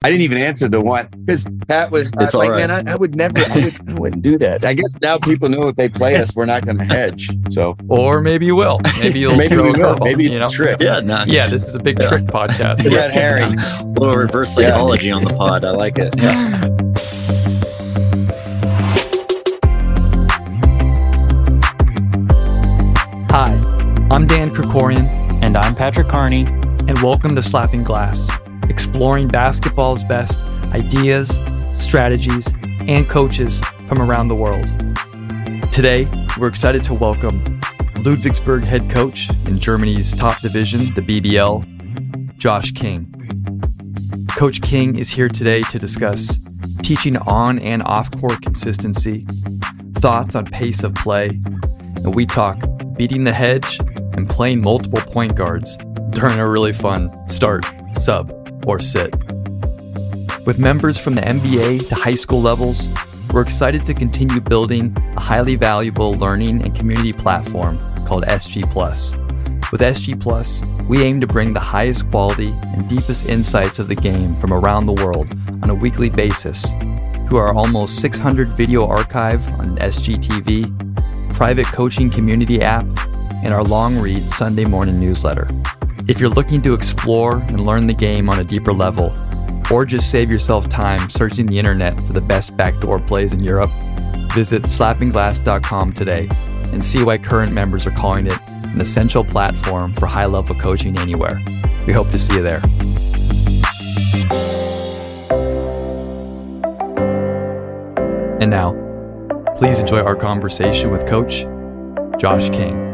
I didn't even answer the one because Pat was like, right. Man, I would never, I wouldn't do that. I guess now people know if they play us, we're not going to hedge. So, or maybe you will. Maybe you'll maybe throw a curveball. Maybe it's a trick. Yeah, this is a big trick podcast. Red herring. A little reverse psychology on the pod. I like it. Yeah. Hi, I'm Dan Krikorian. And I'm Patrick Carney. And welcome to Slapping Glass, exploring basketball's best ideas, strategies, and coaches from around the world. Today, we're excited to welcome Ludwigsburg head coach in Germany's top division, the BBL, Josh King. Coach King is here today to discuss teaching on and off-court consistency, thoughts on pace of play, and we talk beating the hedge and playing multiple point guards during a really fun start, sub, or sit. With members from the NBA to high school levels, we're excited to continue building a highly valuable learning and community platform called SG Plus. With SG Plus, we aim to bring the highest quality and deepest insights of the game from around the world on a weekly basis through our almost 600 video archive on SGTV, private coaching community app, and our long-read Sunday morning newsletter. If you're looking to explore and learn the game on a deeper level, or just save yourself time searching the internet for the best backdoor plays in Europe, visit slappingglass.com today and see why current members are calling it an essential platform for high-level coaching anywhere. We hope to see you there. And now, please enjoy our conversation with Coach Josh King.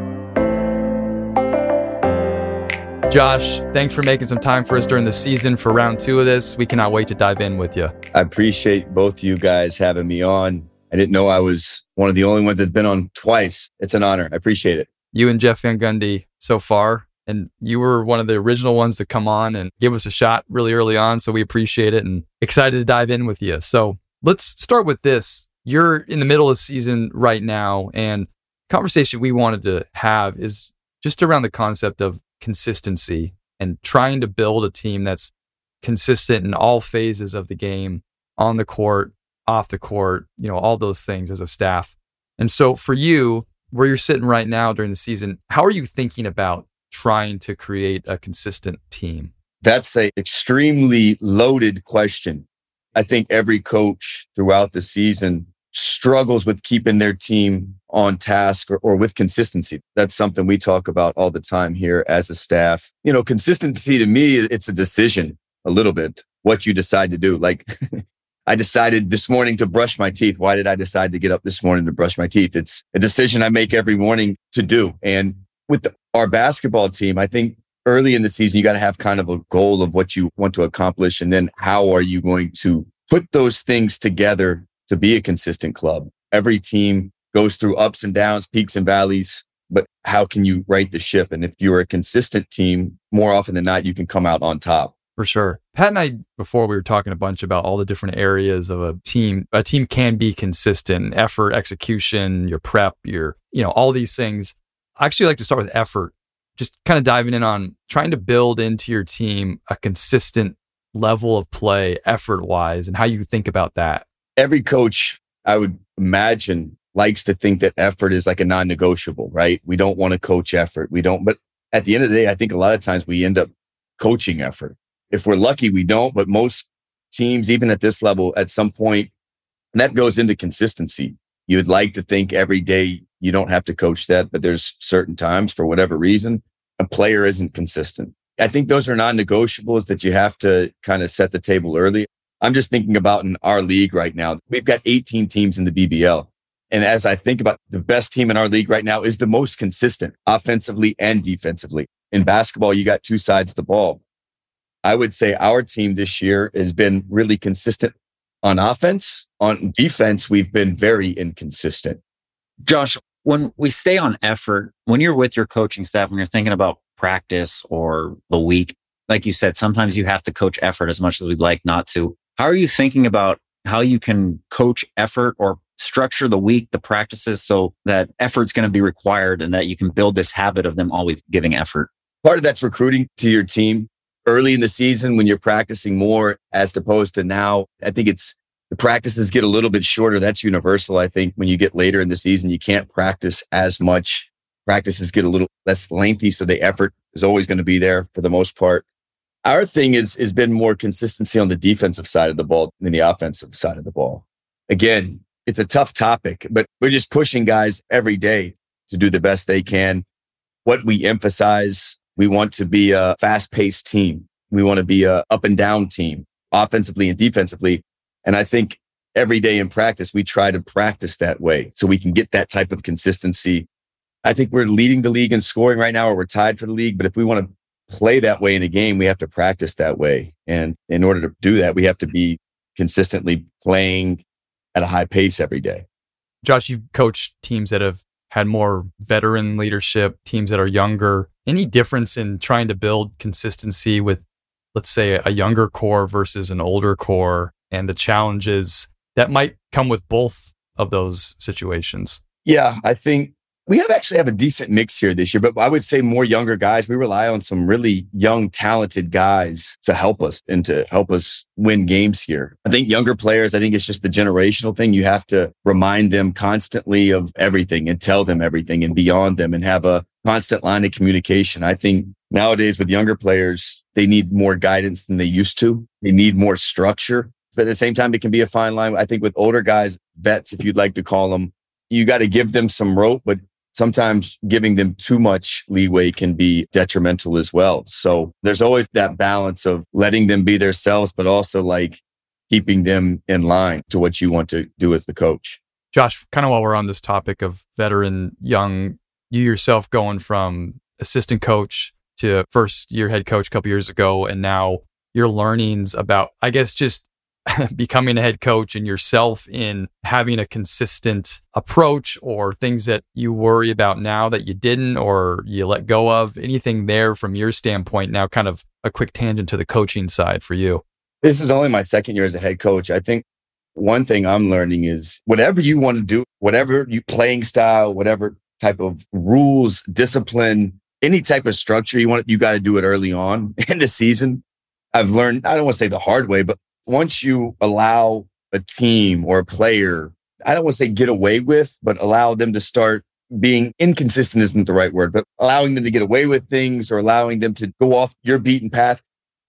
Josh, thanks for making some time for us during the season for round two of this. We cannot wait to dive in with you. I appreciate both you guys having me on. I didn't know I was one of the only ones that's been on twice. It's an honor. I appreciate it. You and Jeff Van Gundy so far, and you were one of the original ones to come on and give us a shot really early on. So we appreciate it and excited to dive in with you. So let's start with this. You're in the middle of the season right now, and conversation we wanted to have is just around the concept of consistency and trying to build a team that's consistent in all phases of the game, on the court, off the court, you know, all those things as a staff. And so for you, where you're sitting right now during the season, how are you thinking about trying to create a consistent team? That's an extremely loaded question. I think every coach throughout the season struggles with keeping their team on task or with consistency. That's something we talk about all the time here as a staff. You know, consistency to me, it's a decision a little bit, what you decide to do. Like I decided this morning to brush my teeth. Why did I decide to get up this morning to brush my teeth? It's a decision I make every morning to do. And with our basketball team, I think early in the season, you got to have kind of a goal of what you want to accomplish. And then how are you going to put those things together to be a consistent club? Every team goes through ups and downs, peaks and valleys, but how can you right the ship? And if you're a consistent team, more often than not, you can come out on top. For sure. Pat and I, before we were talking a bunch about all the different areas of a team. A team can be consistent, effort, execution, your prep, your, you know, all these things. I actually like to start with effort, just kind of diving in on trying to build into your team a consistent level of play effort-wise and how you think about that. Every coach, I would imagine, likes to think that effort is like a non-negotiable, right? We don't want to coach effort. We don't. But at the end of the day, I think a lot of times we end up coaching effort. If we're lucky, we don't. But most teams, even at this level, at some point, and that goes into consistency. You'd like to think every day you don't have to coach that, but there's certain times, for whatever reason, a player isn't consistent. I think those are non-negotiables that you have to kind of set the table early. I'm just thinking about in our league right now, we've got 18 teams in the BBL. And as I think about the best team in our league right now is the most consistent offensively and defensively. In basketball, you got two sides of the ball. I would say our team this year has been really consistent on offense. On defense, we've been very inconsistent. Josh, when we stay on effort, when you're with your coaching staff, when you're thinking about practice or the week, like you said, sometimes you have to coach effort as much as we'd like not to. How are you thinking about how you can coach effort or structure the week, the practices, so that effort's going to be required and that you can build this habit of them always giving effort? Part of that's recruiting to your team. early in the season when you're practicing more as opposed to now. I think it's the practices get a little bit shorter. That's universal. I think when you get later in the season, you can't practice as much. Practices get a little less lengthy, so the effort is always going to be there for the most part. Our thing has been more consistency on the defensive side of the ball than the offensive side of the ball. Again, it's a tough topic, but we're just pushing guys every day to do the best they can. What we emphasize, we want to be a fast-paced team. We want to be a up and down team, offensively and defensively. And I think every day in practice, we try to practice that way so we can get that type of consistency. I think we're leading the league in scoring right now, or we're tied for the league. But if we want to play that way in a game, we have to practice that way. And in order to do that, we have to be consistently playing at a high pace every day. Josh, you've coached teams that have had more veteran leadership, teams that are younger. Any difference in trying to build consistency with, let's say, a younger core versus an older core and the challenges that might come with both of those situations? Yeah, I think we actually have a decent mix here this year, but I would say more younger guys. We rely on some really young, talented guys to help us and to help us win games here. I think younger players, I think it's just the generational thing. You have to remind them constantly of everything and tell them everything and beyond them and have a constant line of communication. I think nowadays with younger players, they need more guidance than they used to. They need more structure. But at the same time, it can be a fine line. I think with older guys, vets, if you'd like to call them, you got to give them some rope, but sometimes giving them too much leeway can be detrimental as well. So there's always that balance of letting them be themselves, but also like keeping them in line to what you want to do as the coach. Josh, kind of while we're on this topic of veteran, young, you yourself going from assistant coach to first year head coach a couple years ago, and now your learnings about, I guess, just becoming a head coach and yourself in having a consistent approach, or things that you worry about now that you didn't or you let go of, anything there from your standpoint now, kind of a quick tangent to the coaching side for you. This is only my second year as a head coach. I think one thing I'm learning is whatever you want to do, whatever your playing style, whatever type of rules, discipline, any type of structure you want, you got to do it early on in the season. I've learned, I don't want to say the hard way, but once you allow a team or a player, I don't want to say get away with, but allow them to start being inconsistent isn't the right word, but allowing them to get away with things or allowing them to go off your beaten path,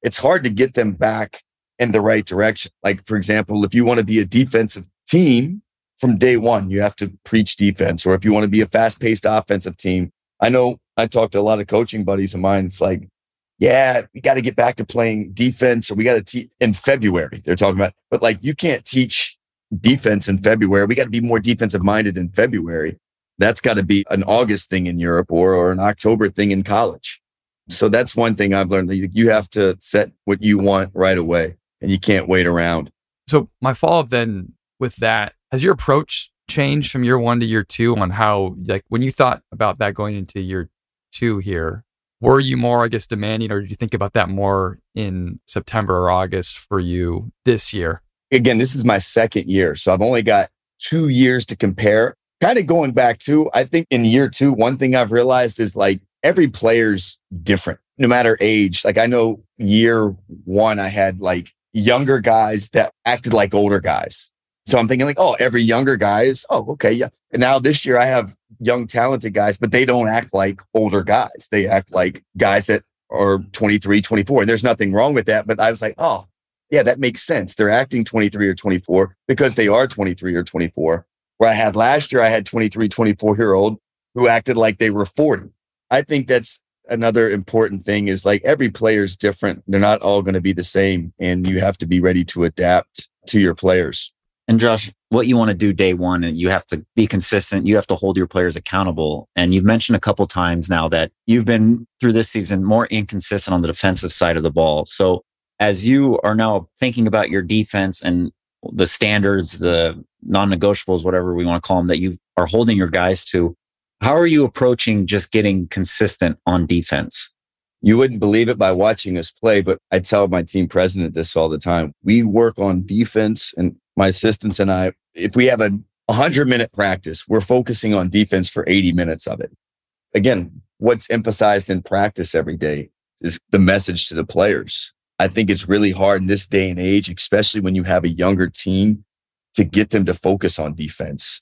it's hard to get them back in the right direction. Like, for example, if you want to be a defensive team from day one, you have to preach defense. Or if you want to be a fast-paced offensive team, I know I talked to a lot of coaching buddies of mine. It's like, yeah, we got to get back to playing defense, or we got to teach in February. They're talking about, but like, you can't teach defense in February. We got to be more defensive minded in February. That's got to be an August thing in Europe or an October thing in college. So that's one thing I've learned. You have to set what you want right away and you can't wait around. So my follow-up then with that, has your approach changed from year one to year two on how, like when you thought about that going into year two here, were you more, I guess, demanding, or did you think about that more in September or August for you this year? Again, this is my second year, so I've only got 2 years to compare. Kind of going back to, I think in year two, one thing I've realized is like every player's different, no matter age. Like I know year one, I had like younger guys that acted like older guys. So I'm thinking like, oh, every younger guy is, oh, okay, yeah. And now this year I have young, talented guys, but they don't act like older guys. They act like guys that are 23, 24. And there's nothing wrong with that. But I was like, oh, yeah, that makes sense. They're acting 23 or 24 because they are 23 or 24. Where I had last year, I had 23, 24-year-old who acted like they were 40. I think that's another important thing is like every player is different. They're not all going to be the same. And you have to be ready to adapt to your players. And Josh, what you want to do day one, and you have to be consistent. You have to hold your players accountable. And you've mentioned a couple times now that you've been through this season more inconsistent on the defensive side of the ball. So as you are now thinking about your defense and the standards, the non-negotiables, whatever we want to call them, that you are holding your guys to, how are you approaching just getting consistent on defense? You wouldn't believe it by watching us play, but I tell my team president this all the time. We work on defense, and my assistants and I, if we have a 100-minute practice, we're focusing on defense for 80 minutes of it. Again, what's emphasized in practice every day? is the message to the players. I think it's really hard in this day and age, especially when you have a younger team, to get them to focus on defense.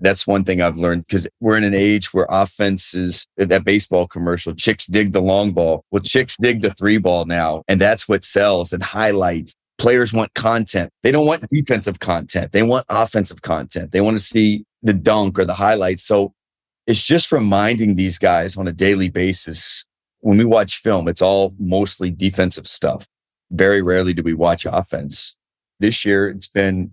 That's one thing I've learned, because we're in an age where offense is that baseball commercial, chicks dig the long ball. Well, chicks dig the three ball now. And that's what sells and highlights. Players want content. They don't want defensive content. They want offensive content. They want to see the dunk or the highlights. So it's just reminding these guys on a daily basis. When we watch film, it's all mostly defensive stuff. Very rarely do we watch offense. This year, it's been,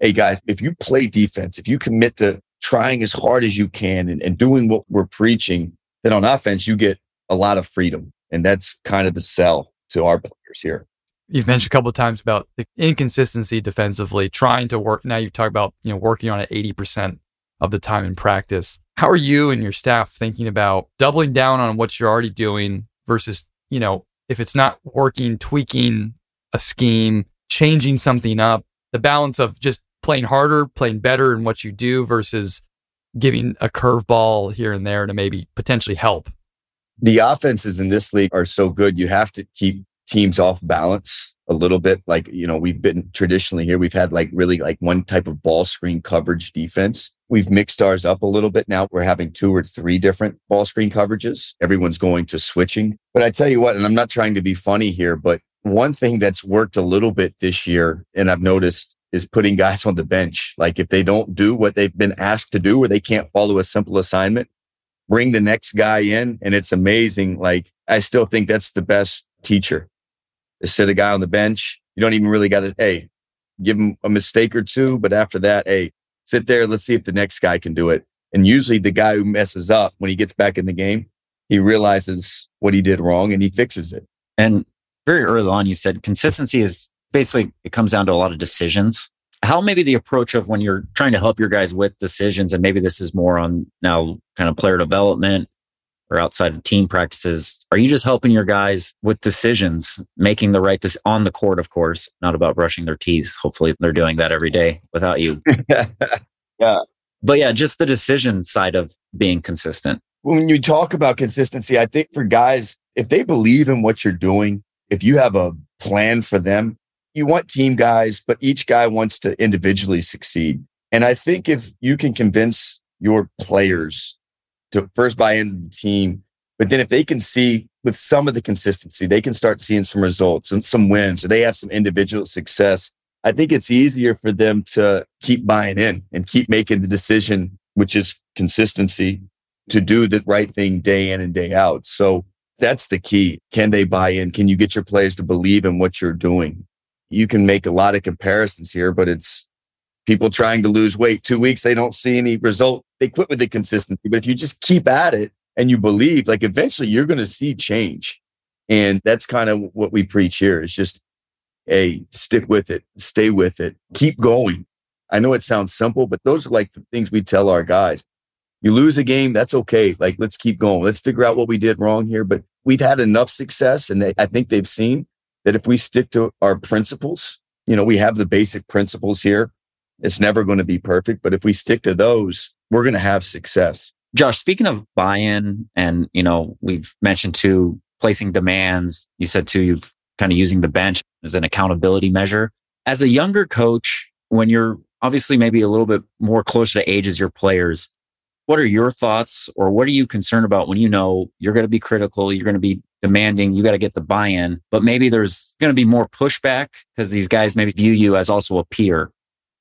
hey guys, if you play defense, if you commit to trying as hard as you can and doing what we're preaching, then on offense, you get a lot of freedom. And that's kind of the sell to our players here. You've mentioned a couple of times about the inconsistency defensively, trying to work. Now you've talked about, you know, working on it 80% of the time in practice. How are you and your staff thinking about doubling down on what you're already doing versus, you know, if it's not working, tweaking a scheme, changing something up, the balance of just playing harder, playing better in what you do versus giving a curveball here and there to maybe potentially help? The offenses in this league are so good, you have to keep teams off balance a little bit. Like, you know, we've been traditionally here, we've had like really like one type of ball screen coverage defense. We've mixed ours up a little bit. Now we're having two or three different ball screen coverages. Everyone's going to switching. But I tell you what, and I'm not trying to be funny here, but one thing that's worked a little bit this year, and I've noticed, is putting guys on the bench. Like if they don't do what they've been asked to do, or they can't follow a simple assignment, bring the next guy in. And it's amazing. Like I still think that's the best teacher. To sit a guy on the bench. You don't even really got to, hey, give him a mistake or two. But after that, hey, sit there. Let's see if the next guy can do it. And usually the guy who messes up, when he gets back in the game, he realizes what he did wrong and he fixes it. And very early on, you said consistency is basically, it comes down to a lot of decisions. How maybe the approach of when you're trying to help your guys with decisions, and maybe this is more on now kind of player development or outside of team practices, are you just helping your guys with decisions, making the right decision on the court, of course, not about brushing their teeth. Hopefully they're doing that every day without you. Yeah. But yeah, just the decision side of being consistent. When you talk about consistency, I think for guys, if they believe in what you're doing, if you have a plan for them, you want team guys, but each guy wants to individually succeed. And I think if you can convince your players to first buy into the team, but then if they can see with some of the consistency, they can start seeing some results and some wins, or they have some individual success, I think it's easier for them to keep buying in and keep making the decision, which is consistency, to do the right thing day in and day out. So that's the key. Can they buy in? Can you get your players to believe in what you're doing? You can make a lot of comparisons here, but it's people trying to lose weight. 2 weeks, they don't see any result. They quit with the consistency. But if you just keep at it and you believe, like eventually you're going to see change. And that's kind of what we preach here. It's just, hey, stick with it, stay with it, keep going. I know it sounds simple, but those are like the things we tell our guys. You lose a game, that's okay. Like, let's keep going. Let's figure out what we did wrong here. But we've had enough success, and I think they've seen that if we stick to our principles, you know, we have the basic principles here. It's never going to be perfect, but if we stick to those, we're going to have success. Josh, speaking of buy-in, and, you know, we've mentioned too, placing demands. You said too, you've kind of using the bench as an accountability measure. As a younger coach, when you're obviously maybe a little bit more closer to age as your players, what are your thoughts, or what are you concerned about when you know you're going to be critical, you're going to be demanding, you got to get the buy-in, but maybe there's going to be more pushback because these guys maybe view you as also a peer,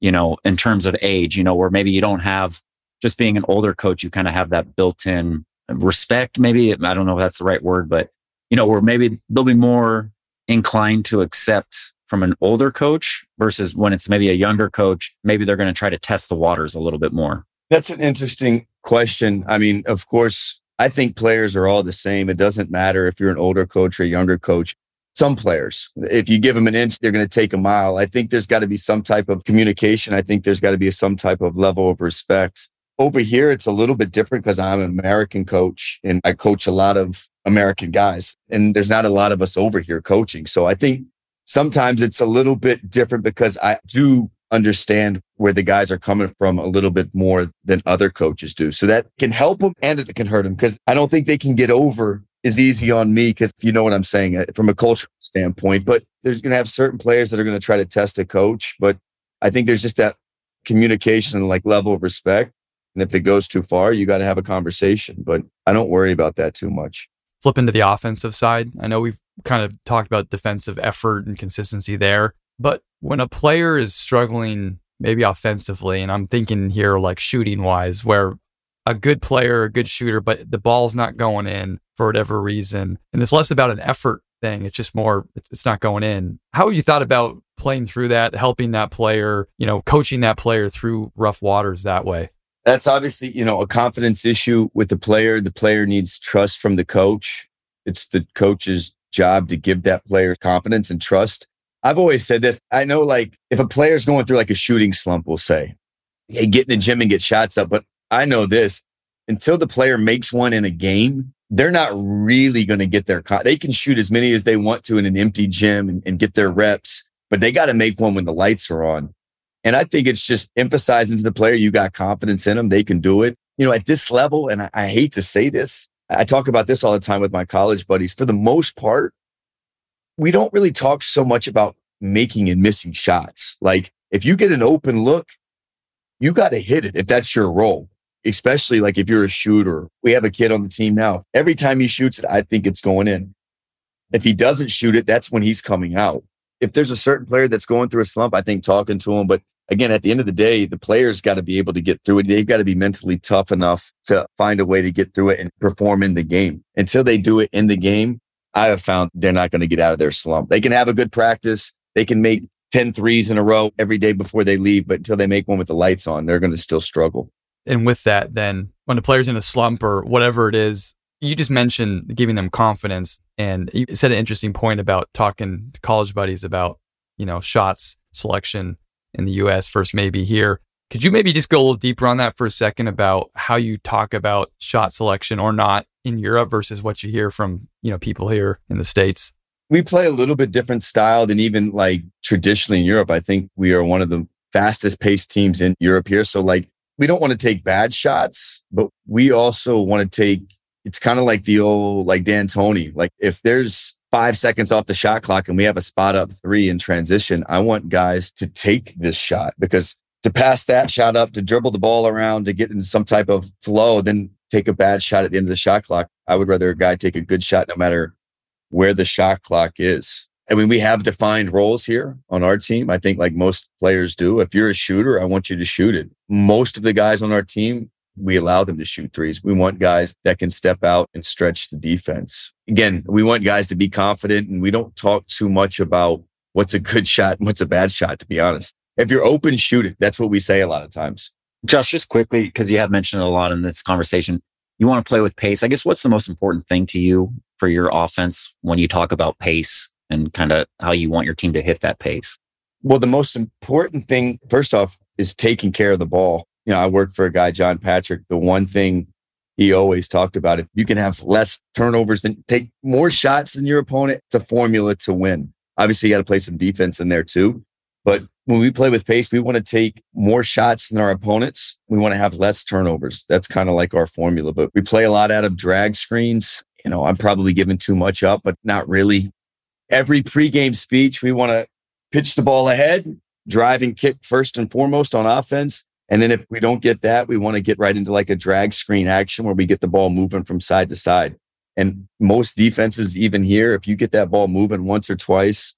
you know, in terms of age, you know, where maybe you don't have, just being an older coach, you kind of have that built-in respect, maybe, I don't know if that's the right word, but, you know, where maybe they'll be more inclined to accept from an older coach versus when it's maybe a younger coach, maybe they're going to try to test the waters a little bit more. That's an interesting question. I mean, of course, I think players are all the same. It doesn't matter if you're an older coach or a younger coach. Some players, if you give them an inch, they're going to take a mile. I think there's got to be some type of communication. I think there's got to be some type of level of respect. Over here, it's a little bit different because I'm an American coach and I coach a lot of American guys, and there's not a lot of us over here coaching. So I think sometimes it's a little bit different because I do understand where the guys are coming from a little bit more than other coaches do. So that can help them and it can hurt them because I don't think they can get over is easy on me because you know what I'm saying from a cultural standpoint, but there's going to have certain players that are going to try to test a coach. But I think there's just that communication and like level of respect. And if it goes too far, you got to have a conversation, but I don't worry about that too much. Flip into the offensive side. I know we've kind of talked about defensive effort and consistency there, but when a player is struggling, maybe offensively, and I'm thinking here like shooting wise, where a good player, a good shooter, but the ball's not going in for whatever reason. And it's less about an effort thing. It's just more, it's not going in. How have you thought about playing through that, helping that player, you know, coaching that player through rough waters that way? That's obviously, you know, a confidence issue with the player. The player needs trust from the coach. It's the coach's job to give that player confidence and trust. I've always said this. I know, like, if a player's going through like a shooting slump, we'll say, hey, get in the gym and get shots up. But I know this, until the player makes one in a game, they're not really going to get their... They can shoot as many as they want to in an empty gym and get their reps, but they got to make one when the lights are on. And I think it's just emphasizing to the player, you got confidence in them. They can do it. You know, at this level, and I hate to say this, I talk about this all the time with my college buddies. For the most part, we don't really talk so much about making and missing shots. Like if you get an open look, you got to hit it if that's your role, especially like if you're a shooter. We have a kid on the team now. Every time he shoots it, I think it's going in. If he doesn't shoot it, that's when he's coming out. If there's a certain player that's going through a slump, I think talking to him, but again, at the end of the day, the player's got to be able to get through it. They've got to be mentally tough enough to find a way to get through it and perform in the game. Until they do it in the game, I have found they're not going to get out of their slump. They can have a good practice. They can make 10 threes in a row every day before they leave. But until they make one with the lights on, they're going to still struggle. And with that, then when the player's in a slump or whatever it is, you just mentioned giving them confidence. And you said an interesting point about talking to college buddies about, you know, shots, selection in the U.S. first, maybe here. Could you maybe just go a little deeper on that for a second about how you talk about shot selection or not in Europe versus what you hear from, you know, people here in the States? We play a little bit different style than even like traditionally in Europe. I think we are one of the fastest paced teams in Europe here. So like, we don't want to take bad shots, but we also want to take, it's kind of like the old, like D'Antoni, like if there's 5 seconds off the shot clock and we have a spot up three in transition, I want guys to take this shot, because to pass that shot up, to dribble the ball around, to get into some type of flow, then take a bad shot at the end of the shot clock. I would rather a guy take a good shot no matter where the shot clock is. I mean, we have defined roles here on our team. I think like most players do. If you're a shooter, I want you to shoot it. Most of the guys on our team, we allow them to shoot threes. We want guys that can step out and stretch the defense. Again, we want guys to be confident, and we don't talk too much about what's a good shot and what's a bad shot, to be honest. If you're open, shoot it. That's what we say a lot of times. Josh, just quickly, because you have mentioned it a lot in this conversation, you want to play with pace. I guess what's the most important thing to you for your offense when you talk about pace and kind of how you want your team to hit that pace? Well, the most important thing, first off, is taking care of the ball. You know, I worked for a guy, John Patrick. The one thing he always talked about, if you can have less turnovers and take more shots than your opponent, it's a formula to win. Obviously, you got to play some defense in there too. But when we play with pace, we want to take more shots than our opponents. We want to have less turnovers. That's kind of like our formula. But we play a lot out of drag screens. You know, I'm probably giving too much up, but not really. Every pregame speech, we want to pitch the ball ahead, drive and kick first and foremost on offense. And then if we don't get that, we want to get right into like a drag screen action where we get the ball moving from side to side. And most defenses, even here, if you get that ball moving once or twice,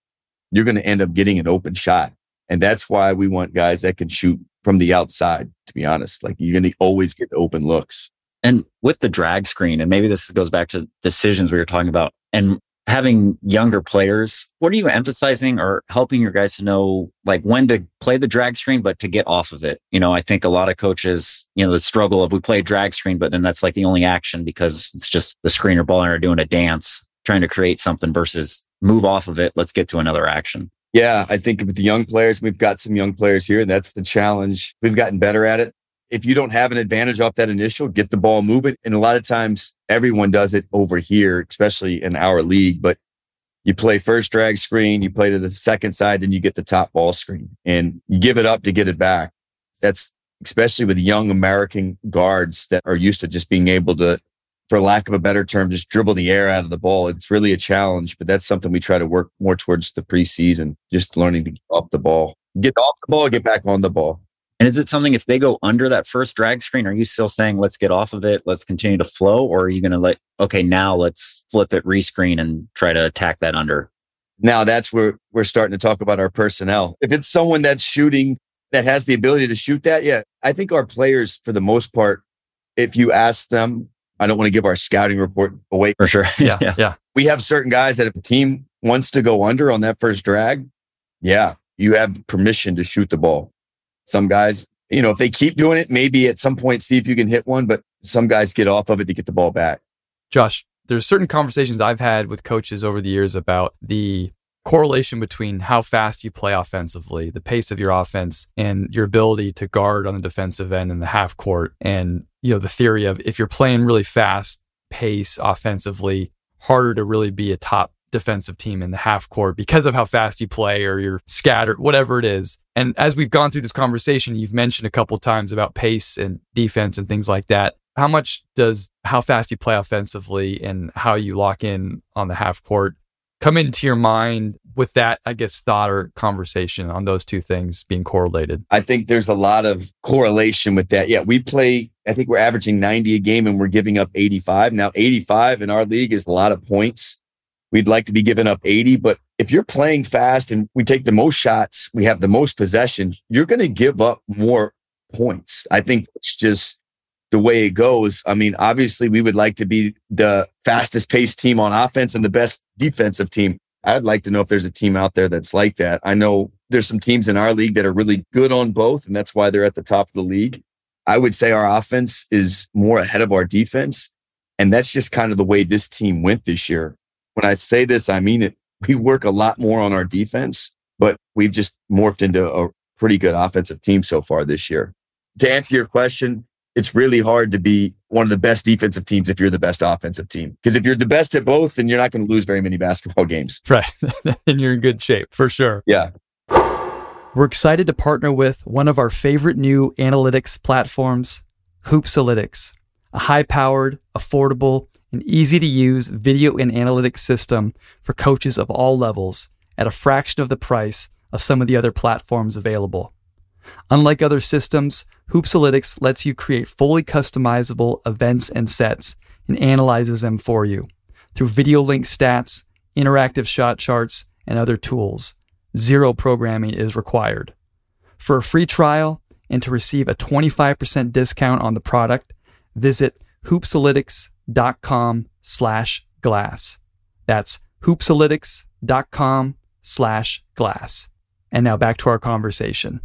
you're going to end up getting an open shot. And that's why we want guys that can shoot from the outside, to be honest. Like you're going to always get open looks. And with the drag screen, and maybe this goes back to decisions we were talking about and having younger players, what are you emphasizing or helping your guys to know, like when to play the drag screen, but to get off of it? You know, I think a lot of coaches, you know, the struggle of we play a drag screen, but then that's like the only action because it's just the screener baller are doing a dance, trying to create something versus move off of it. Let's get to another action. Yeah, I think with the young players, we've got some young players here. And that's the challenge. We've gotten better at it. If you don't have an advantage off that initial, get the ball moving. And a lot of times everyone does it over here, especially in our league. But you play first drag screen, you play to the second side, then you get the top ball screen and you give it up to get it back. That's especially with young American guards that are used to just being able to for lack of a better term, just dribble the air out of the ball. It's really a challenge, but that's something we try to work more towards the preseason, just learning to get off the ball, get back on the ball. And is it something, if they go under that first drag screen, are you still saying, let's get off of it, let's continue to flow? Or are you going to now let's flip it, rescreen, and try to attack that under? Now that's where we're starting to talk about our personnel. If it's someone that's shooting, that has the ability to shoot that, yeah. I think our players, for the most part, if you ask them, I don't want to give our scouting report away. For sure. Yeah. We have certain guys that if a team wants to go under on that first drag, yeah, you have permission to shoot the ball. Some guys, if they keep doing it, maybe at some point see if you can hit one, but some guys get off of it to get the ball back. Josh, there's certain conversations I've had with coaches over the years about the correlation between how fast you play offensively, the pace of your offense, and your ability to guard on the defensive end in the half court. And, the theory of if you're playing really fast pace offensively, harder to really be a top defensive team in the half court because of how fast you play or you're scattered, whatever it is. And as we've gone through this conversation, you've mentioned a couple times about pace and defense and things like that. How much does how fast you play offensively and how you lock in on the half court come into your mind with that, I guess, thought or conversation on those two things being correlated? I think there's a lot of correlation with that. Yeah, I think we're averaging 90 a game and we're giving up 85. Now, 85 in our league is a lot of points. We'd like to be giving up 80, but if you're playing fast and we take the most shots, we have the most possessions, you're going to give up more points. I think it's just the way it goes. I mean, obviously, we would like to be the fastest paced team on offense and the best defensive team. I'd like to know if there's a team out there that's like that. I know there's some teams in our league that are really good on both, and that's why they're at the top of the league. I would say our offense is more ahead of our defense, and that's just kind of the way this team went this year. When I say this, I mean it. We work a lot more on our defense, but we've just morphed into a pretty good offensive team so far this year. To answer your question, it's really hard to be one of the best defensive teams if you're the best offensive team. Because if you're the best at both, then you're not going to lose very many basketball games. Right. And you're in good shape, for sure. Yeah. We're excited to partner with one of our favorite new analytics platforms, Hoopsalytics, a high-powered, affordable, an easy-to-use video and analytics system for coaches of all levels at a fraction of the price of some of the other platforms available. Unlike other systems, Hoopsalytics lets you create fully customizable events and sets and analyzes them for you through video-linked stats, interactive shot charts, and other tools. Zero programming is required. For a free trial and to receive a 25% discount on the product, visit hoopsalytics.com/glass. That's hoopsalytics.com/glass. And now back to our conversation.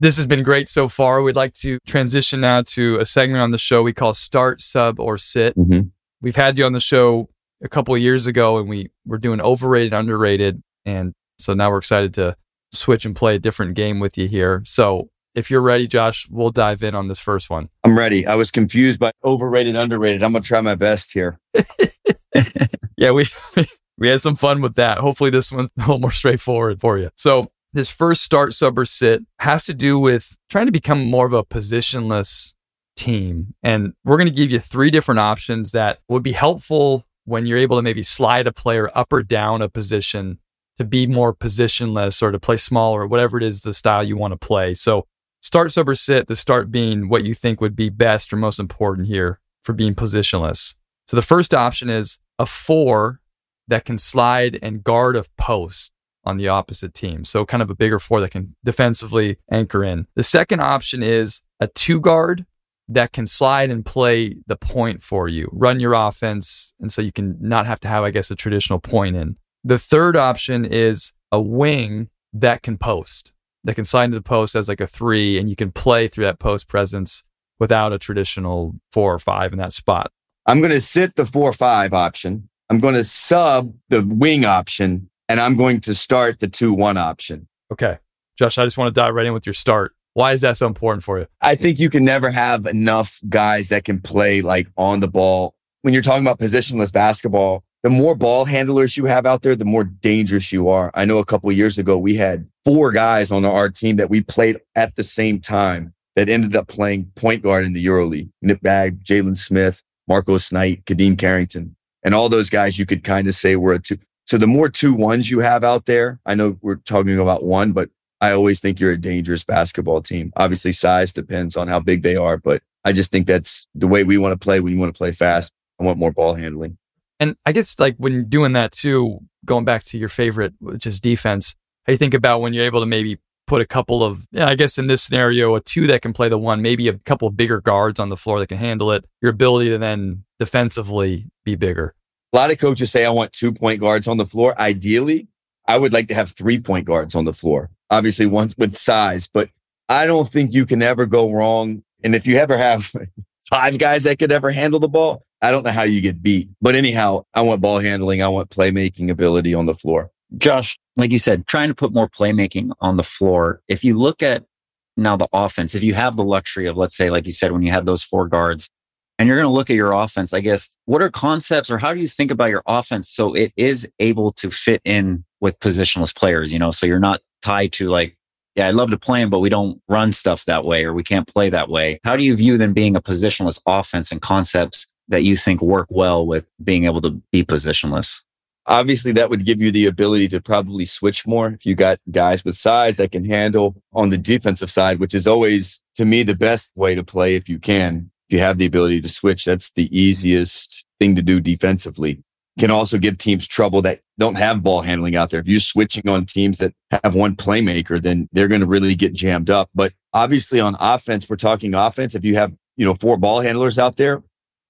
This has been great so far. We'd like to transition now to a segment on the show we call Start, Sub, or Sit. Mm-hmm. We've had you on the show a couple of years ago, and we were doing overrated, underrated. And so now we're excited to switch and play a different game with you here. So if you're ready, Josh, we'll dive in on this first one. I'm ready. I was confused by overrated, underrated. I'm going to try my best here. Yeah, we had some fun with that. Hopefully this one's a little more straightforward for you. So this first start, sub, or sit has to do with trying to become more of a positionless team. And we're going to give you three different options that would be helpful when you're able to maybe slide a player up or down a position to be more positionless or to play smaller or whatever it is the style you want to play. So start, sub, or sit, the start being what you think would be best or most important here for being positionless. So the first option is a four that can slide and guard a post on the opposite team. So kind of a bigger four that can defensively anchor in. The second option is a two guard that can slide and play the point for you, run your offense. And so you can not have to have, I guess, a traditional point in. The third option is a wing that can post, that can slide into the post as like a three, and you can play through that post presence without a traditional 4 or 5 in that spot. I'm going to sit the 4 or 5 option. I'm going to sub the wing option. And I'm going to start the 2-1 option. Okay. Josh, I just want to dive right in with your start. Why is that so important for you? I think you can never have enough guys that can play like on the ball. When you're talking about positionless basketball, the more ball handlers you have out there, the more dangerous you are. I know a couple of years ago, we had 4 guys on our team that we played at the same time that ended up playing point guard in the Euroleague. Jalen Smith, Marcos Knight, Kadeem Carrington, and all those guys you could kind of say were a two. So the more 2-1s you have out there, I know we're talking about one, but I always think you're a dangerous basketball team. Obviously, size depends on how big they are, but I just think that's the way we want to play. When you want to play fast, I want more ball handling. And I guess like when doing that too, going back to your favorite, which is defense, I think about when you're able to maybe put a couple of, I guess in this scenario, a two that can play the one, maybe a couple of bigger guards on the floor that can handle it, your ability to then defensively be bigger. A lot of coaches say, I want 2-point guards on the floor. Ideally, I would like to have 3-point guards on the floor. Obviously, ones with size, but I don't think you can ever go wrong. And if you ever have 5 guys that could ever handle the ball, I don't know how you get beat. But anyhow, I want ball handling. I want playmaking ability on the floor. Josh, like you said, trying to put more playmaking on the floor. If you look at now the offense, if you have the luxury of, let's say, like you said, when you have those 4 guards and you're going to look at your offense, I guess, what are concepts or how do you think about your offense so it is able to fit in with positionless players, you know, so you're not tied to like, yeah, I'd love to play him, but we don't run stuff that way or we can't play that way. How do you view them being a positionless offense and concepts that you think work well with being able to be positionless? Obviously, that would give you the ability to probably switch more if you got guys with size that can handle on the defensive side, which is always, to me, the best way to play if you can. If you have the ability to switch, that's the easiest thing to do defensively. Can also give teams trouble that don't have ball handling out there. If you're switching on teams that have one playmaker, then they're going to really get jammed up. But obviously on offense, we're talking offense. If you have, 4 ball handlers out there,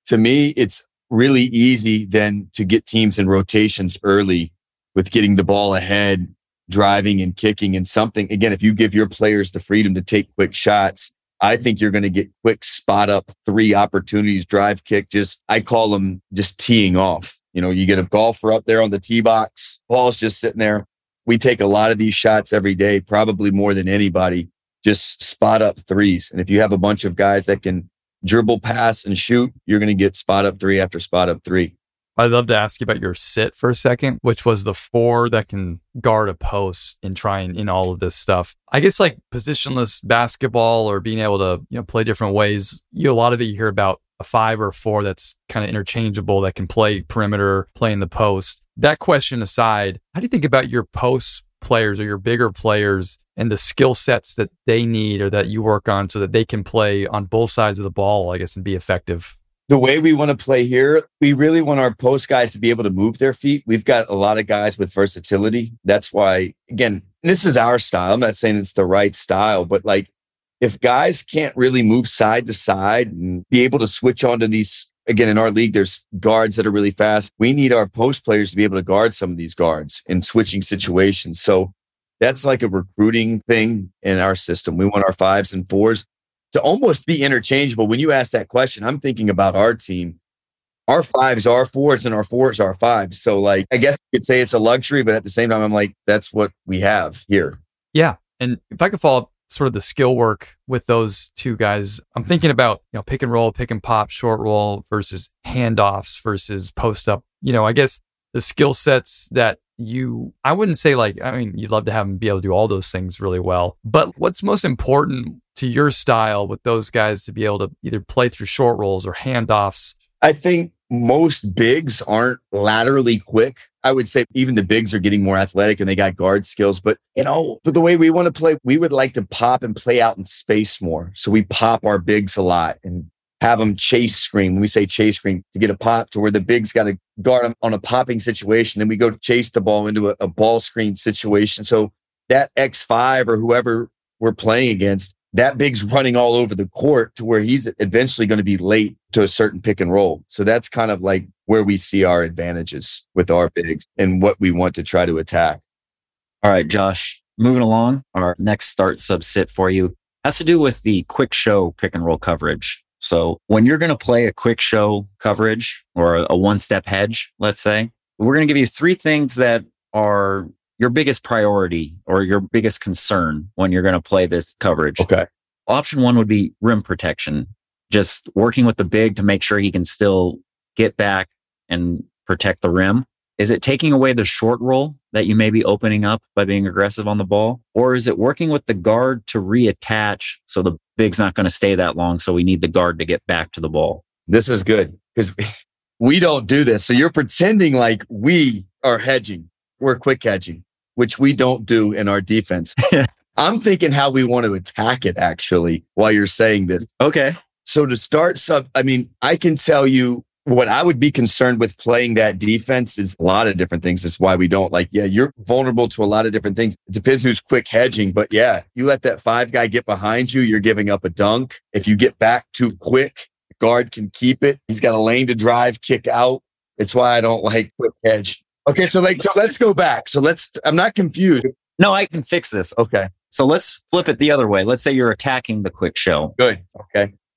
to me, it's really easy then to get teams in rotations early with getting the ball ahead, driving and kicking and something. Again, if you give your players the freedom to take quick shots, I think you're going to get quick spot up 3 opportunities, drive, kick, I call them just teeing off. You get a golfer up there on the tee box, ball's just sitting there. We take a lot of these shots every day, probably more than anybody, just spot up 3s. And if you have a bunch of guys that can dribble, pass, and shoot, you're going to get spot up 3 after spot up 3. I'd love to ask you about your sit for a second, which was the 4 that can guard a post and trying in all of this stuff. I guess like positionless basketball or being able to play different ways, a lot of it you hear about a 5 or a 4 that's kind of interchangeable that can play perimeter, play in the post. That question aside, how do you think about your post players or your bigger players and the skill sets that they need or that you work on so that they can play on both sides of the ball, I guess, and be effective? The way we want to play here, we really want our post guys to be able to move their feet. We've got a lot of guys with versatility. That's why, again, this is our style. I'm not saying it's the right style, but like if guys can't really move side to side and be able to switch onto these, again, in our league, there's guards that are really fast. We need our post players to be able to guard some of these guards in switching situations. So that's like a recruiting thing in our system. We want our 5s and 4s to almost be interchangeable. When you ask that question, I'm thinking about our team. Our 5s are 4s and our 4s are 5s. So like, I guess you could say it's a luxury, but at the same time, I'm like, that's what we have here. Yeah. And if I could follow up sort of the skill work with those 2 guys, I'm thinking about, pick and roll, pick and pop, short roll versus handoffs versus post up. I guess the skill sets that I wouldn't say you'd love to have them be able to do all those things really well, but what's most important to your style with those guys to be able to either play through short rolls or handoffs? I think most bigs aren't laterally quick. I would say even the bigs are getting more athletic and they got guard skills, but for the way we want to play, we would like to pop and play out in space more. So we pop our bigs a lot and have them chase screen. When we say chase screen, to get a pop to where the big's got to guard them on a popping situation. Then we go chase the ball into a ball screen situation. So that X5 or whoever we're playing against, that big's running all over the court to where he's eventually going to be late to a certain pick and roll. So that's kind of like where we see our advantages with our bigs and what we want to try to attack. All right, Josh, moving along, our next start sub sit for you has to do with the quick show pick and roll coverage. So when you're going to play a quick show coverage or a one-step hedge, let's say, we're going to give you 3 things that are your biggest priority or your biggest concern when you're going to play this coverage. Okay. Option 1 would be rim protection, just working with the big to make sure he can still get back and protect the rim. Is it taking away the short roll that you may be opening up by being aggressive on the ball? Or is it working with the guard to reattach so the big's not going to stay that long, so we need the guard to get back to the ball? This is good because we don't do this. So you're pretending like we are hedging. We're quick hedging, which we don't do in our defense. I'm thinking how we want to attack it, actually, while you're saying this. Okay. So to start, I can tell you what I would be concerned with playing that defense is a lot of different things. That's why we don't you're vulnerable to a lot of different things. It depends who's quick hedging, but you let that five guy get behind you, you're giving up a dunk. If you get back too quick, the guard can keep it. He's got a lane to drive, kick out. It's why I don't like quick hedge. Okay. So let's go back. I'm not confused. No, I can fix this. Okay. So let's flip it the other way. Let's say you're attacking the quick show. Good.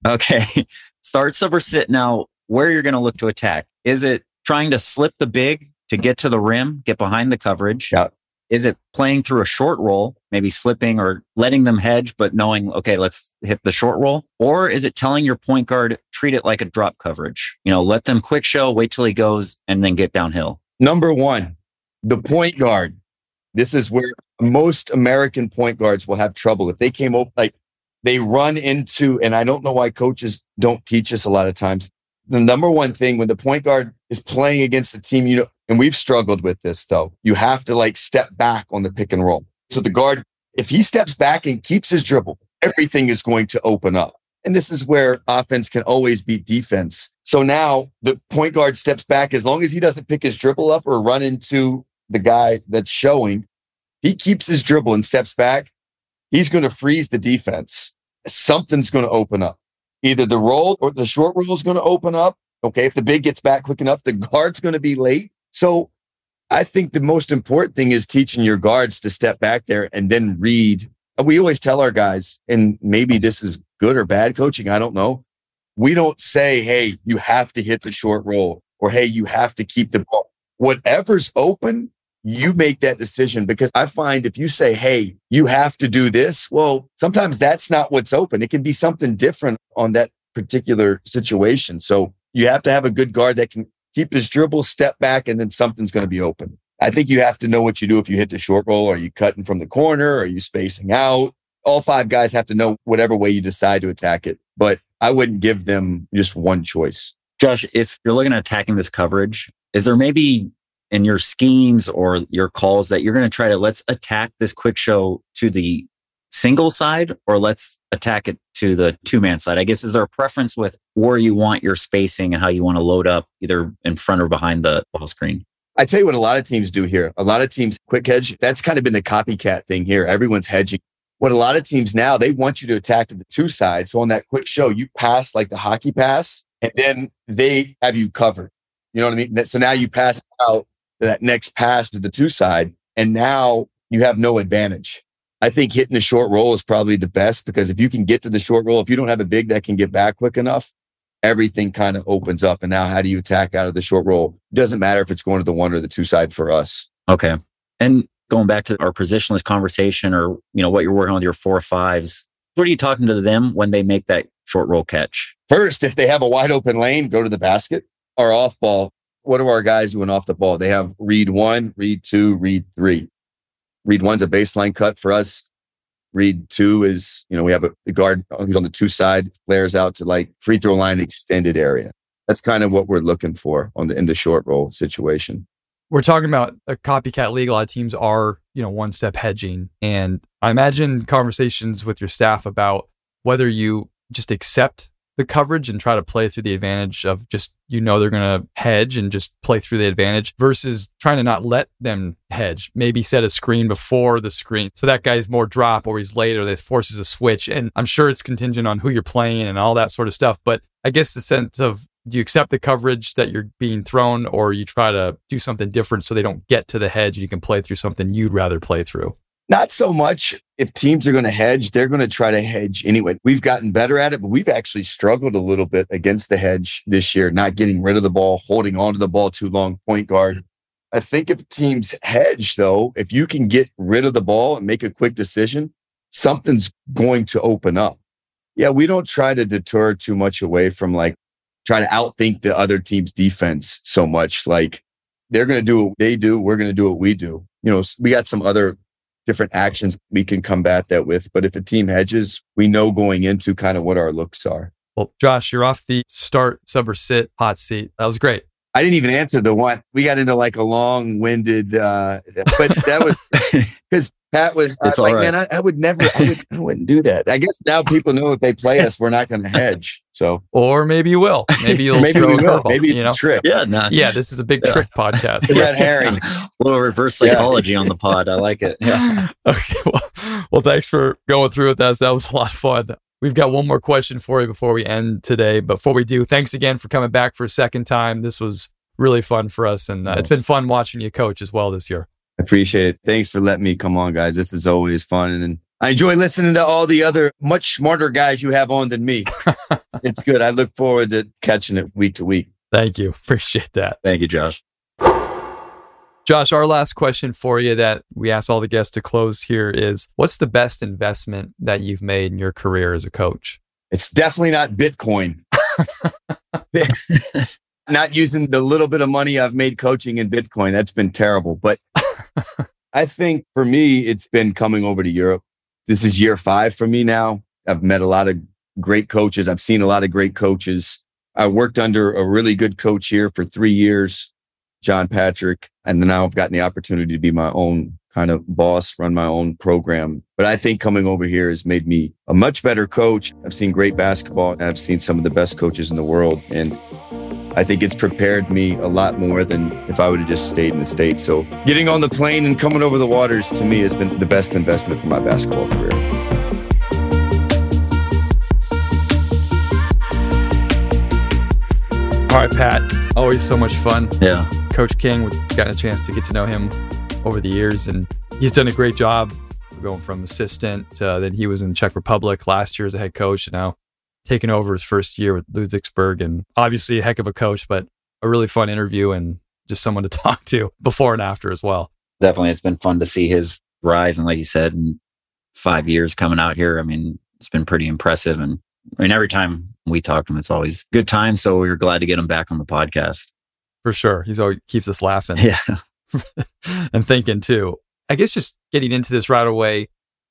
Okay. Start, sub, or sit now. Where you're going to look to attack. Is it trying to slip the big to get to the rim, get behind the coverage? Yeah. Is it playing through a short roll, maybe slipping or letting them hedge, but knowing, okay, let's hit the short roll? Or is it telling your point guard, treat it like a drop coverage? Let them quick show, wait till he goes, and then get downhill. Number one, the point guard. This is where most American point guards will have trouble. If they came over, they run into, and I don't know why coaches don't teach us a lot of times. The number one thing when the point guard is playing against the team, and we've struggled with this though, you have to step back on the pick and roll. So the guard, if he steps back and keeps his dribble, everything is going to open up. And this is where offense can always beat defense. So now the point guard steps back. As long as he doesn't pick his dribble up or run into the guy that's showing, he keeps his dribble and steps back. He's going to freeze the defense. Something's going to open up. Either the roll or the short roll is going to open up. Okay, if the big gets back quick enough, the guard's going to be late. So I think the most important thing is teaching your guards to step back there and then read. We always tell our guys, and maybe this is good or bad coaching, I don't know. We don't say, hey, you have to hit the short roll or, hey, you have to keep the ball. Whatever's open, you make that decision, because I find if you say, hey, you have to do this, well, sometimes that's not what's open. It can be something different on that particular situation. So you have to have a good guard that can keep his dribble, step back, and then something's going to be open. I think you have to know what you do if you hit the short roll. Are you cutting from the corner? Are you spacing out? All five guys have to know whatever way you decide to attack it, but I wouldn't give them just one choice. Josh, if you're looking at attacking this coverage, is there maybe in your schemes or your calls that you're going to try to let's attack this quick show to the single side or let's attack it to the two-man side? I guess, is there a preference with where you want your spacing and how you want to load up either in front or behind the ball screen? I tell you what a lot of teams do here. A lot of teams quick hedge. That's kind of been the copycat thing here. Everyone's hedging. What a lot of teams now, they want you to attack to the two sides. So on that quick show, you pass like the hockey pass and then they have you covered. You know what I mean? So now you pass out that next pass to the two side, and now you have no advantage. I think hitting the short roll is probably the best, because if you can get to the short roll, if you don't have a big that can get back quick enough, everything kind of opens up. And now how do you attack out of the short roll? It doesn't matter if it's going to the one or the two side for us. Okay. And going back to our positionless conversation or, what you're working with your 4 or 5s, what are you talking to them when they make that short roll catch? First, if they have a wide open lane, go to the basket or off ball. What are our guys doing off the ball? They have read 1, read 2, read 3. Read 1's a baseline cut for us. Read 2 is, we have the guard who's on the two side, flares out to free throw line extended area. That's kind of what we're looking for in the short roll situation. We're talking about a copycat league. A lot of teams are, one step hedging. And I imagine conversations with your staff about whether you just accept the coverage and try to play through the advantage of just, they're going to hedge and just play through the advantage versus trying to not let them hedge. Maybe set a screen before the screen. So that guy's more drop or he's late or that forces a switch. And I'm sure it's contingent on who you're playing and all that sort of stuff. But I guess the sense of, do you accept the coverage that you're being thrown or you try to do something different so they don't get to the hedge and you can play through something you'd rather play through? Not so much. If teams are going to hedge, they're going to try to hedge anyway. We've gotten better at it, but we've actually struggled a little bit against the hedge this year, not getting rid of the ball, holding onto the ball too long, point guard. I think if teams hedge, though, if you can get rid of the ball and make a quick decision, something's going to open up. Yeah, we don't try to deter too much away from try to outthink the other team's defense so much. They're going to do what they do. We're going to do what we do. We got some other different actions we can combat that with. But if a team hedges, we know going into kind of what our looks are. Well, Josh, you're off the start, sub, or sit hot seat. That was great. I didn't even answer the one. We got into like a long-winded, but that was because Pat was like, right. Man, I would never, I wouldn't do that. I guess now people know if they play us, we're not going to hedge. So, or maybe you will. Maybe you'll maybe throw a curveball. Maybe it's a trick. Yeah, yeah. This is a big trick podcast. Red herring. A little reverse psychology on the pod. I like it. Yeah. Okay. Well, thanks for going through with us. That was a lot of fun. We've got one more question for you before we end today. Before we do, thanks again for coming back for a second time. This was really fun for us, and it's been fun watching you coach as well this year. I appreciate it. Thanks for letting me come on, guys. This is always fun, and I enjoy listening to all the other much smarter guys you have on than me. It's good. I look forward to catching it week to week. Thank you. Appreciate that. Thank you, Josh. Josh, our last question for you that we ask all the guests to close here is, what's the best investment that you've made in your career as a coach? It's definitely not Bitcoin. Not using the little bit of money I've made coaching in Bitcoin. That's been terrible. But I think for me, it's been coming over to Europe. This is year 5 for me now. I've met a lot of great coaches. I've seen a lot of great coaches. I worked under a really good coach here for 3 years. John Patrick, and then now I've gotten the opportunity to be my own kind of boss, run my own program. But I think coming over here has made me a much better coach. I've seen great basketball, and I've seen some of the best coaches in the world. And I think it's prepared me a lot more than if I would have just stayed in the States. So getting on the plane and coming over the waters to me has been the best investment for my basketball career. All right, Pat, always so much fun. Yeah. Coach King, we've gotten a chance to get to know him over the years, and he's done a great job going from assistant to then he was in Czech Republic last year as a head coach, and now taking over his first year with Ludwigsburg, and obviously a heck of a coach, but a really fun interview and just someone to talk to before and after as well. Definitely. It's been fun to see his rise. And like you said, in 5 years coming out here, I mean, it's been pretty impressive. And I mean, every time we talked to him, it's always good time. So we were glad to get him back on the podcast. For sure. He's always keeps us laughing. Yeah. And thinking too. I guess just getting into this right away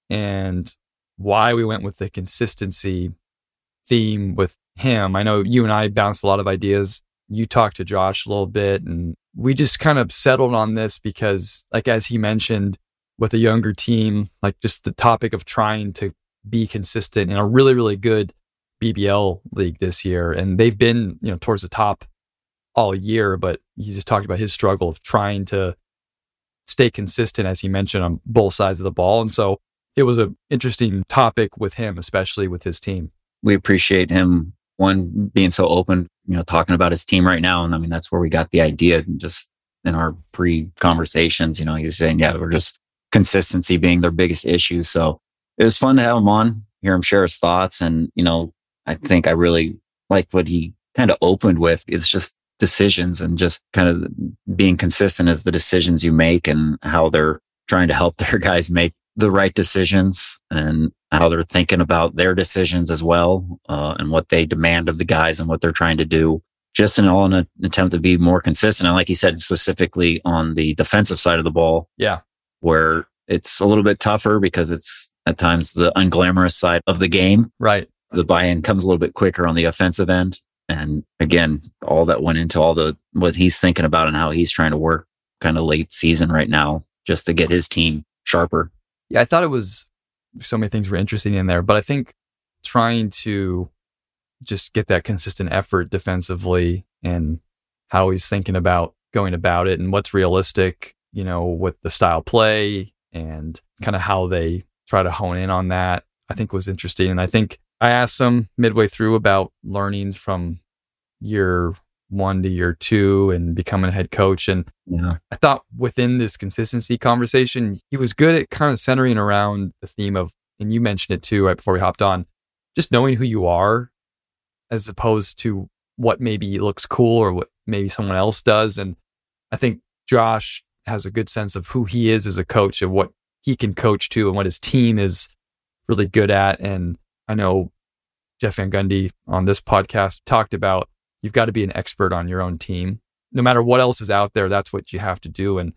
and why we went with the consistency theme with him. I know you and I bounced a lot of ideas. You talked to Josh a little bit, and we just kind of settled on this because, like, as he mentioned, with a younger team, like just the topic of trying to be consistent in a really, really good BBL league this year, and they've been, you know, towards the top all year, but he's just talked about his struggle of trying to stay consistent, as he mentioned, on both sides of the ball. And so it was an interesting topic with him, especially with his team. We appreciate him, one, being so open, you know, talking about his team right now. And I mean, that's where we got the idea just in our pre-conversations, you know, he's saying, yeah, we're just consistency being their biggest issue. So it was fun to have him on, hear him share his thoughts. And, you know, I think I really like what he kind of opened with. It's just decisions and just kind of being consistent as the decisions you make and how they're trying to help their guys make the right decisions and how they're thinking about their decisions as well, and what they demand of the guys and what they're trying to do, just in an attempt to be more consistent. And like he said, specifically on the defensive side of the ball, where it's a little bit tougher because it's at times the unglamorous side of the game. Right. The buy-in comes a little bit quicker on the offensive end. And again, all that went into all the, what he's thinking about and how he's trying to work kind of late season right now, just to get his team sharper. Yeah. I thought it was, so many things were interesting in there, but I think trying to just get that consistent effort defensively and how he's thinking about going about it and what's realistic, you know, with the style play and kind of how they try to hone in on that, I think was interesting. And I think I asked him midway through about learnings from year 1 to year 2 and becoming a head coach. And I thought within this consistency conversation, he was good at kind of centering around the theme of, and you mentioned it too right before we hopped on, just knowing who you are as opposed to what maybe looks cool or what maybe someone else does. And I think Josh has a good sense of who he is as a coach and what he can coach to and what his team is really good at. And I know Jeff Van Gundy on this podcast talked about you've got to be an expert on your own team. No matter what else is out there, that's what you have to do. And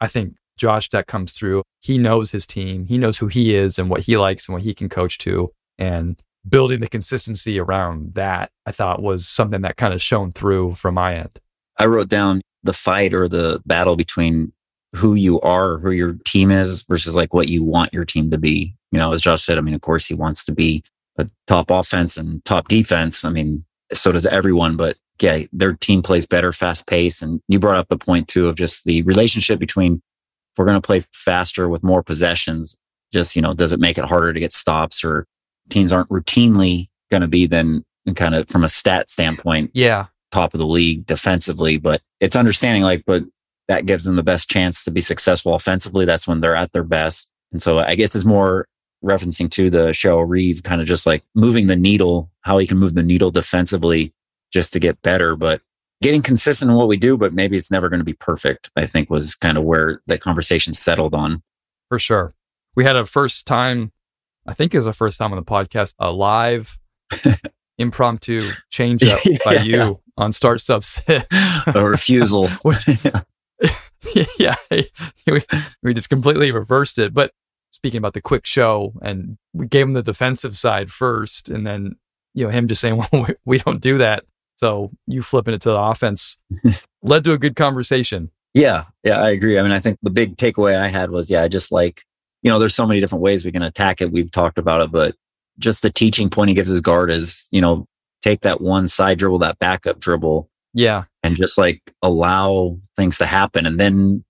I think Josh, that comes through. He knows his team. He knows who he is and what he likes and what he can coach to. And building the consistency around that, I thought was something that kind of shone through from my end. I wrote down the fight or the battle between who you are, who your team is versus like what you want your team to be. You know, as Josh said, I mean, of course he wants to be a top offense and top defense. I mean, so does everyone, but yeah, their team plays better, fast pace. And you brought up the point too of just the relationship between, if we're going to play faster with more possessions, just, you know, does it make it harder to get stops, or teams aren't routinely going to be then kind of from a stat standpoint, yeah, top of the league defensively, but it's understanding like, but that gives them the best chance to be successful offensively. That's when they're at their best. And so I guess it's more referencing to the Cheryl Reeve kind of just like moving the needle, how he can move the needle defensively just to get better, but getting consistent in what we do, but maybe it's never going to be perfect, I think was kind of where the conversation settled on. For sure. We had a first time, I think it was the first time on the podcast, a live impromptu change up by you on start sub sit. A refusal. Which, yeah. We just completely reversed it. But speaking about the quick show, and we gave him the defensive side first, and then, you know, him just saying, well, we don't do that. So you flipping it to the offense led to a good conversation. Yeah, I agree. I mean, I think the big takeaway I had was, I just like, you know, there's so many different ways we can attack it. We've talked about it, but just the teaching point he gives his guard is, you know, take that one side dribble, that backup dribble. Yeah. And just like allow things to happen. And then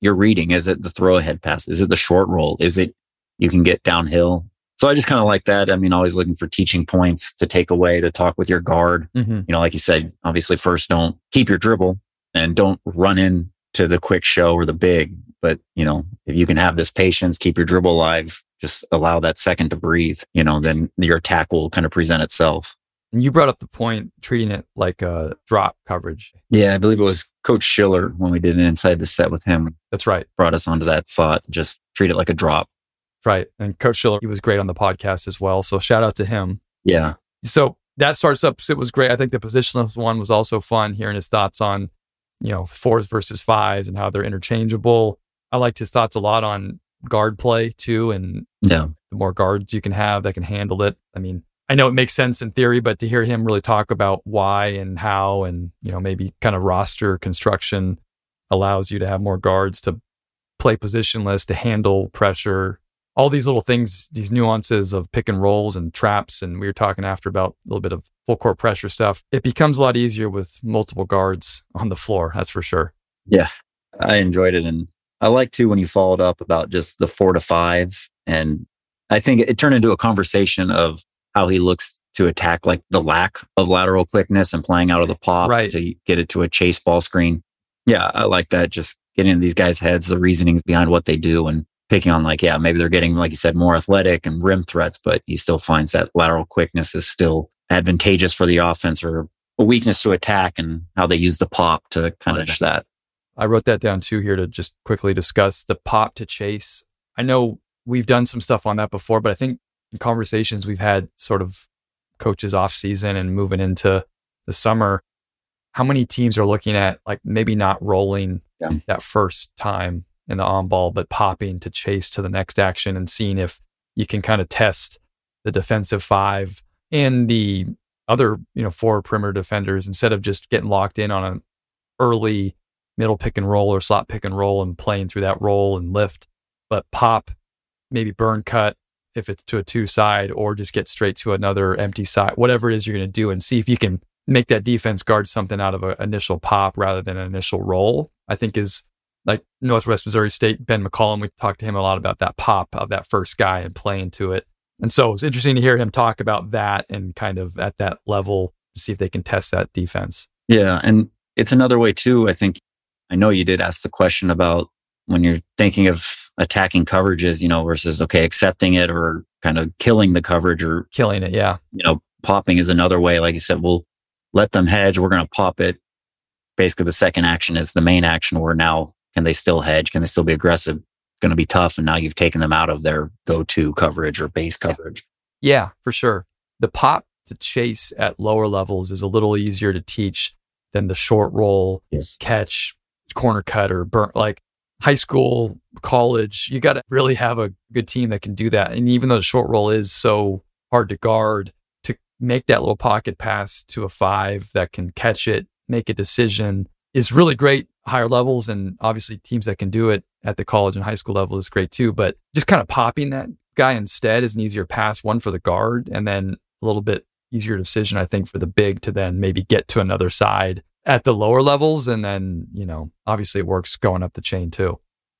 you're reading, is it the throw ahead pass? Is it the short roll? Is it you can get downhill? So I just kind of like that. I mean, always looking for teaching points to take away, to talk with your guard. Mm-hmm. You know, like you said, obviously first don't keep your dribble and don't run in to the quick show or the big. But, you know, if you can have this patience, keep your dribble alive, just allow that second to breathe, you know, then your attack will kind of present itself. And you brought up the point, treating it like a drop coverage. Yeah, I believe it was Coach Schiller when we did an Inside the Set with him. That's right. Brought us onto that thought, just treat it like a drop. Right. And Coach Schiller, he was great on the podcast as well. So shout out to him. Yeah. So that starts up. It was great. I think the positionless one was also fun, hearing his thoughts on, you know, fours versus fives and how they're interchangeable. I liked his thoughts a lot on guard play too. And the more guards you can have that can handle it. I mean, I know it makes sense in theory, but to hear him really talk about why and how, and, you know, maybe kind of roster construction allows you to have more guards to play positionless, to handle pressure. All these little things, these nuances of pick and rolls and traps, and we were talking after about a little bit of full court pressure stuff. It becomes a lot easier with multiple guards on the floor, that's for sure. Yeah, I enjoyed it. And I like too when you followed up about just the 4 to 5. And I think it turned into a conversation of how he looks to attack like the lack of lateral quickness and playing out of the pop to get it to a chase ball screen. Yeah, I like that. Just getting into these guys' heads, the reasonings behind what they do, and picking on like, maybe they're getting, like you said, more athletic and rim threats, but he still finds that lateral quickness is still advantageous for the offense, or a weakness to attack, and how they use the pop to punish that. I wrote that down too here to just quickly discuss the pop to chase. I know we've done some stuff on that before, but I think in conversations we've had sort of coaches off season and moving into the summer, how many teams are looking at like maybe not rolling that first time in the on ball, but popping to chase to the next action, and seeing if you can kind of test the defensive five and the other, you know, four perimeter defenders, instead of just getting locked in on an early middle pick and roll or slot pick and roll and playing through that roll and lift, but pop, maybe burn cut if it's to a two side, or just get straight to another empty side, whatever it is you're going to do, and see if you can make that defense guard something out of an initial pop rather than an initial roll. I think is like Northwest Missouri State, Ben McCollum, we talked to him a lot about that pop of that first guy and playing to it. And so it was interesting to hear him talk about that and kind of at that level, see if they can test that defense. Yeah. And it's another way too. I think, I know you did ask the question about when you're thinking of attacking coverages, you know, versus, okay, accepting it or kind of killing the coverage or killing it. Yeah. You know, popping is another way. Like you said, we'll let them hedge. We're going to pop it. Basically the second action is the main action. We're now, can they still hedge? Can they still be aggressive? Going to be tough. And now you've taken them out of their go-to coverage or base coverage. Yeah, for sure. The pop to chase at lower levels is a little easier to teach than the short roll, catch, corner cut, or burn. Like high school, college, you got to really have a good team that can do that. And even though the short roll is so hard to guard, make that little pocket pass to a five that can catch it, make a decision, is really great higher levels. And obviously teams that can do it at the college and high school level is great too. But just kind of popping that guy instead is an easier pass, one for the guard, and then a little bit easier decision, I think, for the big to then maybe get to another side at the lower levels. And then, you know, obviously it works going up the chain too.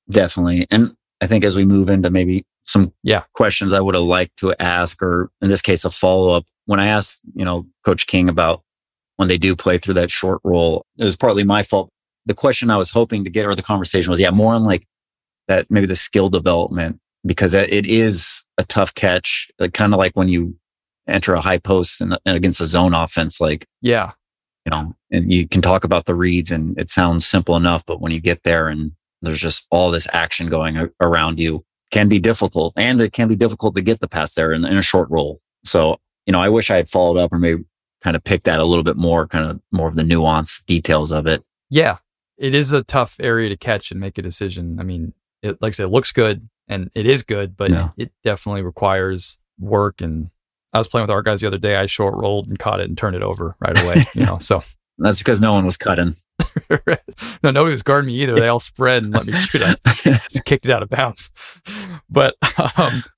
Definitely. And I think as we move into maybe some questions I would have liked to ask, or in this case, a follow-up. When I asked, you know, Coach King about when they do play through that short roll, it was partly my fault. The question I was hoping to get, or the conversation was, more on like that, maybe the skill development, because it is a tough catch. Like, kind of like when you enter a high post and against a zone offense, like, you know, and you can talk about the reads and it sounds simple enough, but when you get there and there's just all this action going around you, can be difficult, and it can be difficult to get the pass there in a short roll. So, you know, I wish I had followed up or maybe kind of picked that a little bit more, kind of more of the nuanced details of it. Yeah. It is a tough area to catch and make a decision. I mean, it, like I said, it looks good and it is good, but it definitely requires work. And I was playing with our guys the other day. I short rolled and caught it and turned it over right away, you know, so. That's because no one was cutting. No, nobody was guarding me either. They all spread and let me shoot it. Just kicked it out of bounds. But,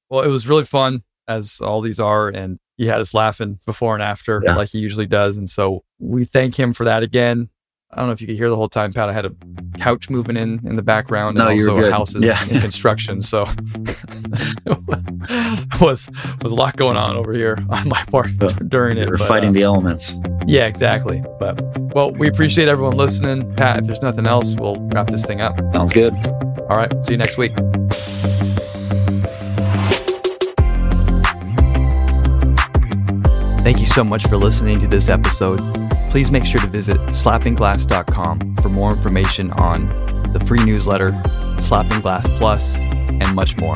well, it was really fun, as all these are. And he had us laughing before and after like he usually does. And so we thank him for that again. I don't know if you could hear the whole time, Pat. I had a couch moving in the background, and also houses in construction. So it was a lot going on over here on my part during it. We're fighting the elements. Yeah, exactly. But, well, we appreciate everyone listening. Pat, if there's nothing else, we'll wrap this thing up. Sounds good. All right. See you next week. Thank you so much for listening to this episode. Please make sure to visit slappingglass.com for more information on the free newsletter, Slapping Glass Plus, and much more.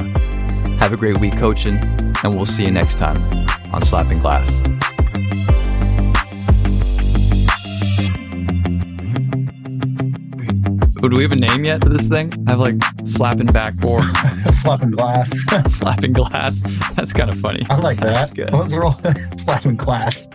Have a great week coaching, and we'll see you next time on Slapping Glass. Oh, do we have a name yet for this thing? I have like slapping backboard. Slapping glass. Slapping glass. That's kind of funny. I like that. That's good. Let's roll. Slapping glass.